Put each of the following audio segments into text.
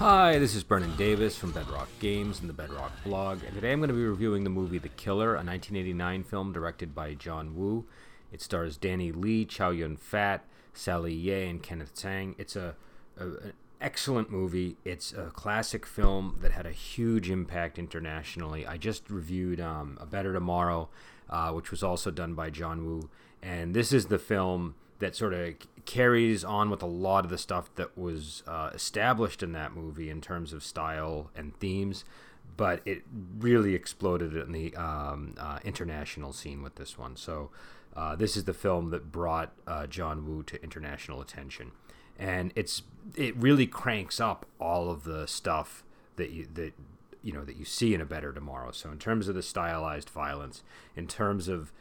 Hi, this is Brennan Davis from Bedrock Games and the Bedrock Blog, and today I'm going to be reviewing the movie The Killer, a 1989 film directed by John Woo. It stars Danny Lee, Chow Yun Fat, Sally Ye, and Kenneth Tsang. It's an excellent movie. It's a classic film that had a huge impact internationally. I just reviewed A Better Tomorrow, which was also done by John Woo, and this is the film that sort of carries on with a lot of the stuff that was established in that movie in terms of style and themes, but it really exploded in the international scene with this one. So this is the film that brought John Woo to international attention, and it really cranks up all of the stuff that you see in A Better Tomorrow. So in terms of the stylized violence, in terms of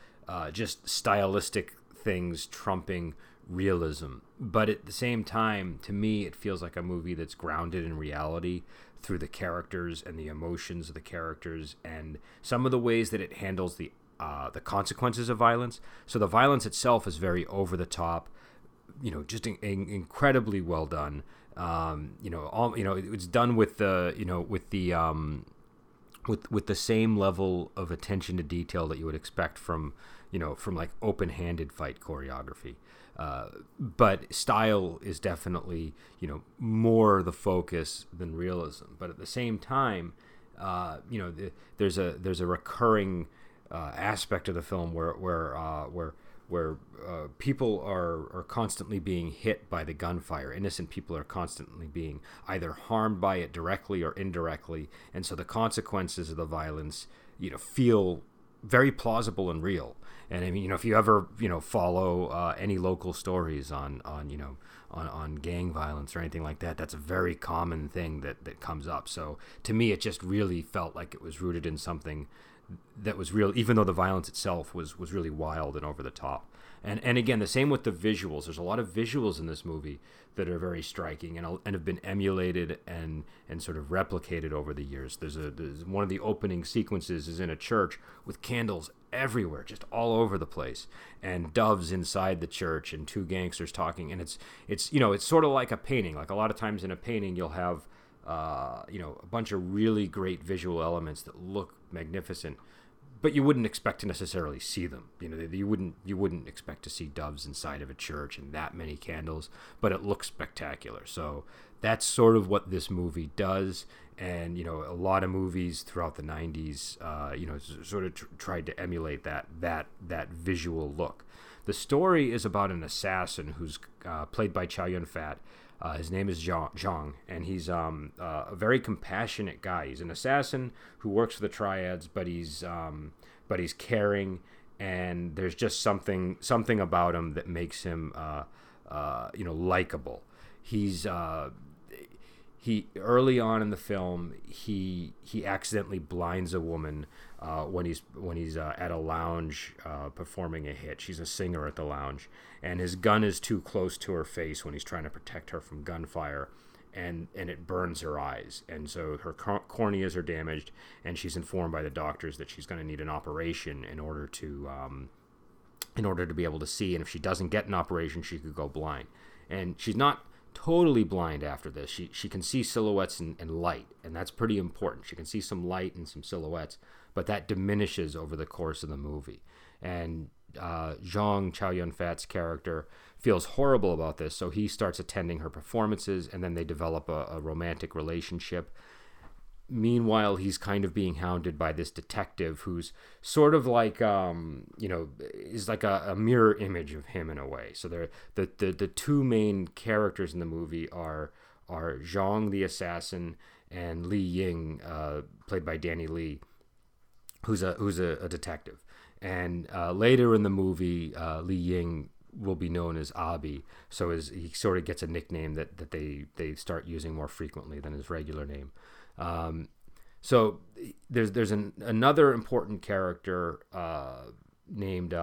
just stylistic things trumping realism, but at the same time, to me, it feels like a movie that's grounded in reality through the characters and the emotions of the characters and some of the ways that it handles the consequences of violence. So the violence itself is very over the top, just incredibly well done. It's done with the same level of attention to detail that you would expect from like open-handed fight choreography. But style is definitely, more the focus than realism. But at the same time, there's a recurring aspect of the film where people are constantly being hit by the gunfire. Innocent people are constantly being either harmed by it directly or indirectly, and so the consequences of the violence, feel very plausible and real. And I mean, if you ever, follow any local stories on gang violence or anything like that, that's a very common thing that comes up. So to me, it just really felt like it was rooted in something that was real, even though the violence itself was really wild and over the top. And again, the same with the visuals. There's a lot of visuals in this movie that are very striking and have been emulated and sort of replicated over the years. There's one of the opening sequences is in a church with candles everywhere, just all over the place, and doves inside the church and two gangsters talking. And it's sort of like a painting. Like a lot of times in a painting, you'll have a bunch of really great visual elements that look magnificent, but you wouldn't expect to necessarily see them. You wouldn't expect to see doves inside of a church and that many candles, but it looks spectacular. So that's sort of what this movie does. And, a lot of movies throughout the 90s, sort of tried to emulate that visual look. The story is about an assassin who's played by Chow Yun Fat. His name is Zhang, and he's a very compassionate guy. He's an assassin who works for the triads, but he's caring, and there's just something about him that makes him likable. He's early on in the film he accidentally blinds a woman when he's at a lounge performing a hit. She's a singer at the lounge, and his gun is too close to her face when he's trying to protect her from gunfire, and it burns her eyes, and so her corneas are damaged, and she's informed by the doctors that she's going to need an operation in order to be able to see, and if she doesn't get an operation, she could go blind. And she's not totally blind after this. She can see silhouettes and light, and that's pretty important. She can see some light and some silhouettes, but that diminishes over the course of the movie. And Chow Yun Fat's character feels horrible about this, so he starts attending her performances, and then they develop a romantic relationship. Meanwhile, he's kind of being hounded by this detective who's sort of like, is like a mirror image of him in a way. So they're the two main characters in the movie are Zhang the assassin and Li Ying, played by Danny Lee, who's a detective. And later in the movie, Li Ying will be known as Abi, so he sort of gets a nickname that they start using more frequently than his regular name. So there's another important character named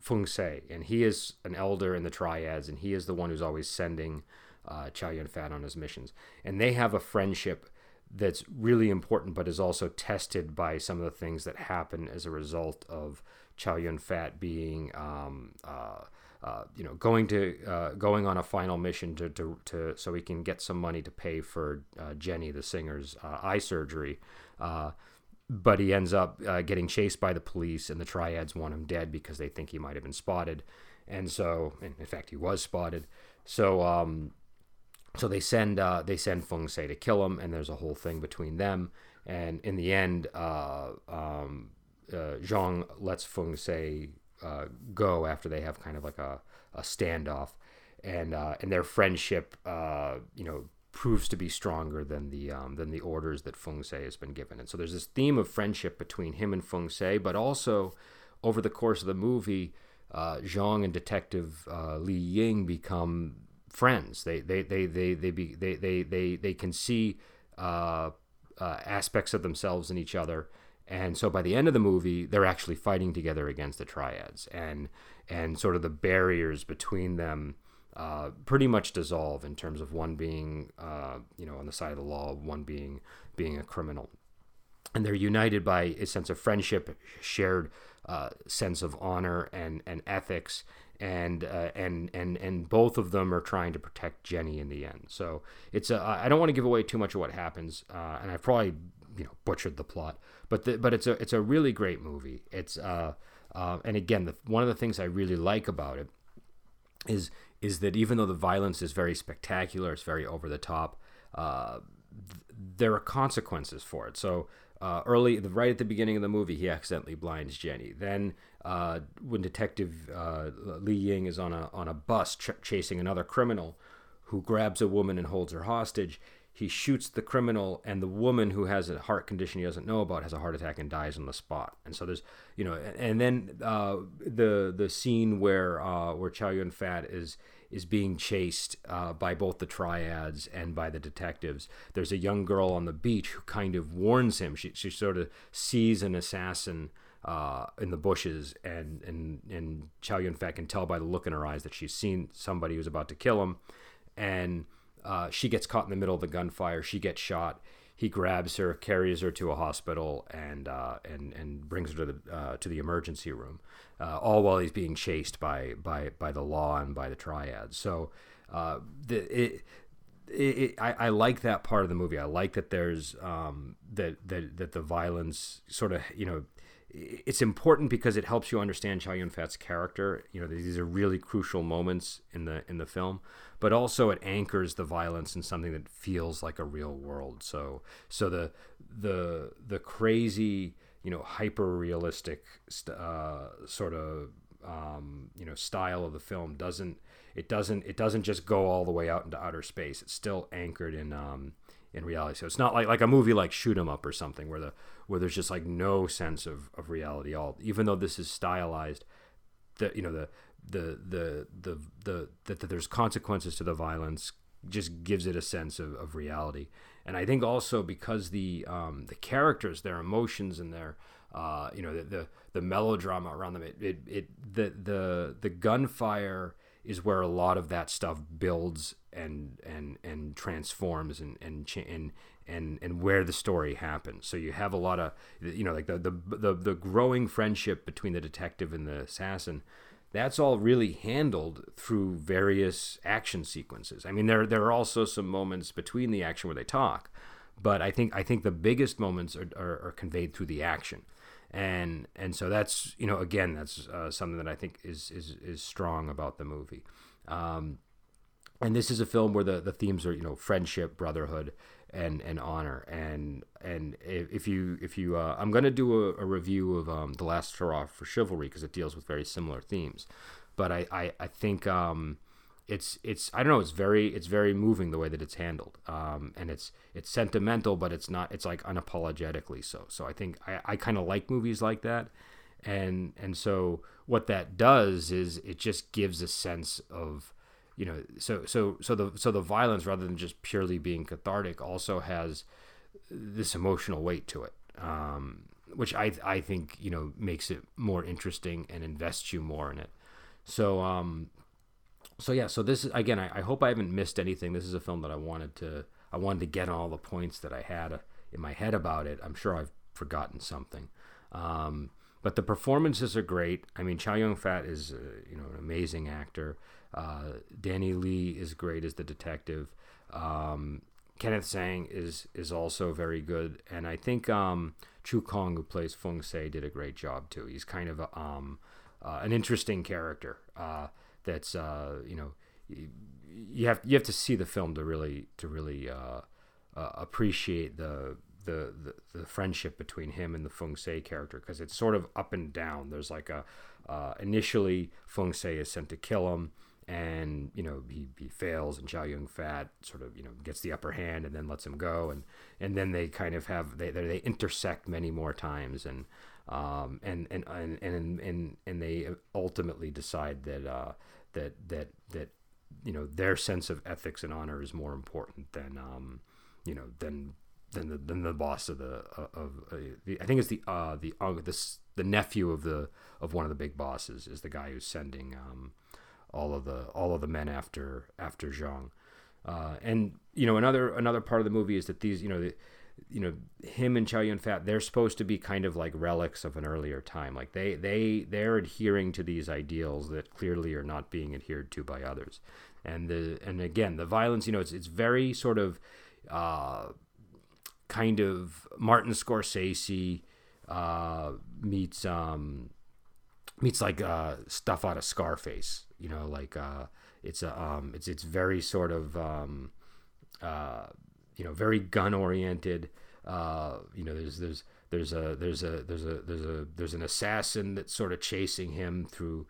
Fung Se, and he is an elder in the triads, and he is the one who's always sending Chow Yun Fat on his missions. And they have a friendship that's really important, but is also tested by some of the things that happen as a result of Chow Yun Fat being going on a final mission to so he can get some money to pay for Jenny, the singer's eye surgery. But he ends up getting chased by the police, and the triads want him dead because they think he might have been spotted. And so, and in fact, he was spotted. So, so they send Feng Sei to kill him, and there's a whole thing between them. And in the end, Zhang lets Feng Sei go after they have kind of like a standoff, and their friendship, proves to be stronger than the orders that Feng Sei has been given. And so there's this theme of friendship between him and Feng Sei, but also over the course of the movie, Zhang and Detective Li Ying become friends. They can see aspects of themselves in each other, and so by the end of the movie, they're actually fighting together against the triads, and sort of the barriers between them pretty much dissolve in terms of one being on the side of the law, one being a criminal, and they're united by a sense of friendship, shared sense of honor and ethics, and both of them are trying to protect Jenny in the end. So it's I don't want to give away too much of what happens, and I've probably butchered the plot, but it's a really great movie. It's and again, one of the things I really like about it is that even though the violence is very spectacular, it's very over the top, there are consequences for it. So right at the beginning of the movie, he accidentally blinds Jenny. Then when Detective Li Ying is on a bus chasing another criminal who grabs a woman and holds her hostage, he shoots the criminal, and the woman, who has a heart condition he doesn't know about, has a heart attack and dies on the spot. And so there's, and then the scene where Chow Yun Fat is being chased by both the triads and by the detectives. There's a young girl on the beach who kind of warns him. She sort of sees an assassin in the bushes, and Chow Yun Fat can tell by the look in her eyes that she's seen somebody who's about to kill him, and she gets caught in the middle of the gunfire. She gets shot. He grabs her, carries her to a hospital, and brings her to the emergency room, all while he's being chased by the law and by the triads. So, I like that part of the movie. I like that there's that the violence sort of it's important because it helps you understand Chow Yun Fat's character. These are really crucial moments in the film, but also it anchors the violence in something that feels like a real world. So the crazy, hyper realistic style of the film doesn't just go all the way out into outer space. It's still anchored in reality. So it's not like a movie like Shoot 'Em Up or something where there's just no sense of reality at all. Even though this is stylized, that there's consequences to the violence just gives it a sense of reality. And I think also because the characters, their emotions and their the melodrama around them, the gunfire is where a lot of that stuff builds and transforms and where the story happens. So you have a lot of the growing friendship between the detective and the assassin. That's all really handled through various action sequences. I mean, there are also some moments between the action where they talk, but I think the biggest moments are conveyed through the action. And so that's, again, that's something that I think is strong about the movie. And this is a film where the themes are, friendship, brotherhood, and honor. And if you I'm going to do a review of The Last Hurrah for Chivalry because it deals with very similar themes. But I think it's very moving the way that it's handled. And it's sentimental, but it's not, it's like unapologetically so. So I think I kind of like movies like that. And so what that does is it just gives a sense of, so the violence, rather than just purely being cathartic, also has this emotional weight to it, which I think makes it more interesting and invests you more in it. So this is, again, I hope I haven't missed anything. This is a film that I wanted to get all the points that I had in my head about it. I'm sure I've forgotten something. But the performances are great. I mean, Chow Yun Fat is an amazing actor. Danny Lee is great as the detective. Kenneth Tsang is also very good, and I think Chu Kong, who plays Fung Se, did a great job too. He's kind of an interesting character that's you have to see the film to really appreciate the friendship between him and the Fung Se character, because it's sort of up and down. There's like initially Fung Se is sent to kill him, and he fails, and Chow Yun Fat sort of gets the upper hand and then lets him go, and then they kind of have they intersect many more times, and they ultimately decide that their sense of ethics and honor is more important than the boss of the I think it's the nephew of one of the big bosses is the guy who's sending all of the men after Zhang, and another part of the movie is that these him and Chow Yun Fat, they're supposed to be kind of like relics of an earlier time, like they're adhering to these ideals that clearly are not being adhered to by others, and again the violence, it's very sort of kind of Martin Scorsese meets like stuff out of Scarface. It's very sort of very gun oriented. There's an assassin that's sort of chasing him through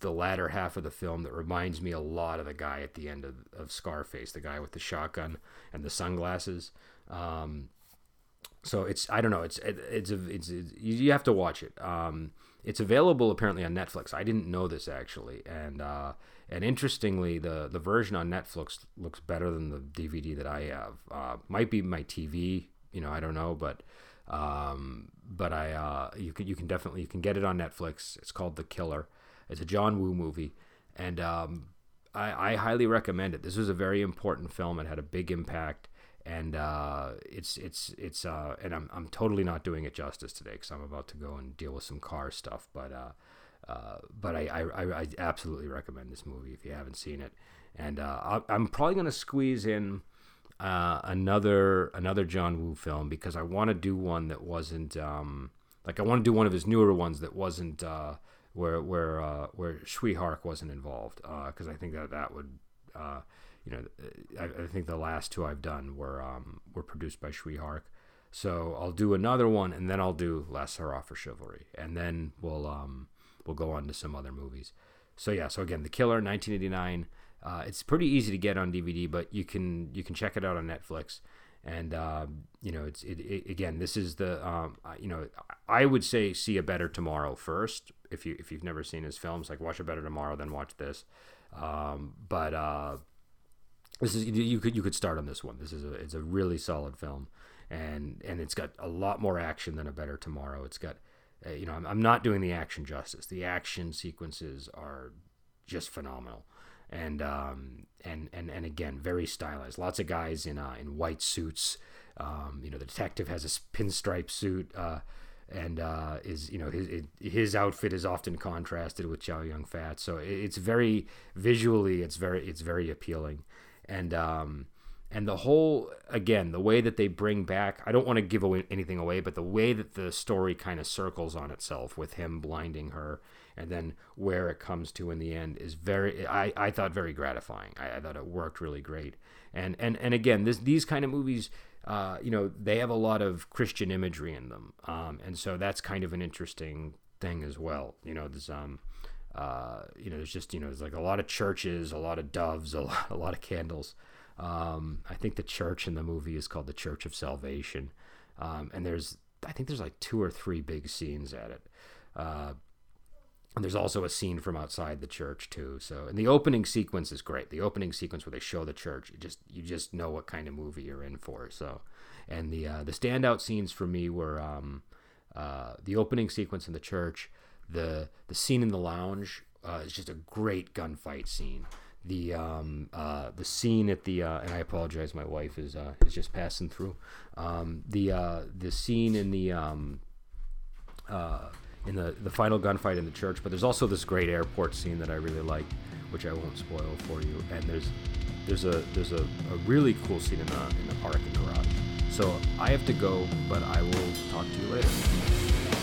the latter half of the film that reminds me a lot of the guy at the end of Scarface, the guy with the shotgun and the sunglasses. So it's I don't know it's you have to watch it. It's available apparently on Netflix. I didn't know this actually, and interestingly, the version on Netflix looks better than the DVD that I have. Might be my TV, I don't know, but you can get it on Netflix. It's called The Killer. It's a John Woo movie, and I highly recommend it. This was a very important film. It had a big impact. And and I'm totally not doing it justice today because I'm about to go and deal with some car stuff. But I absolutely recommend this movie if you haven't seen it. And I'm probably going to squeeze in another John Woo film because I want to do one that wasn't I want to do one of his newer ones that wasn't where Tsui Hark wasn't involved, because I think that would. I think the last two I've done were produced by Tsui Hark, so I'll do another one, and then I'll do Last Hurrah for Chivalry, and then we'll go on to some other movies. So yeah, so again, The Killer, 1989. It's pretty easy to get on DVD, but you can check it out on Netflix. And this is the I would say see A Better Tomorrow first if you've never seen his films. Like watch A Better Tomorrow, then watch this. This is you could start on this one. It's a really solid film, and it's got a lot more action than A Better Tomorrow. It's got I'm not doing the action justice. The action sequences are just phenomenal, and again very stylized. Lots of guys in white suits. The detective has a pinstripe suit, and is his outfit is often contrasted with Chow Yun Fat. So it's very visually it's very appealing. And the whole, again, the way that they bring back, I don't want to give anything away, but the way that the story kind of circles on itself with him blinding her and then where it comes to in the end is I thought very gratifying. I thought it worked really great. And again, these kind of movies, they have a lot of Christian imagery in them. And so that's kind of an interesting thing as well. There's just, there's like a lot of churches, a lot of doves, a lot of candles. I think the church in the movie is called the Church of Salvation. And there's like 2 or 3 big scenes at it. And there's also a scene from outside the church too. So, and the opening sequence is great. The opening sequence where they show the church, you just know what kind of movie you're in for. So, and the standout scenes for me were, the opening sequence in the church. The scene in the lounge is just a great gunfight scene. The scene at the and I apologize, my wife is just passing through. The scene in the in the final gunfight in the church. But there's also this great airport scene that I really like, which I won't spoil for you. And there's a really cool scene in the parking garage. So I have to go, but I will talk to you later.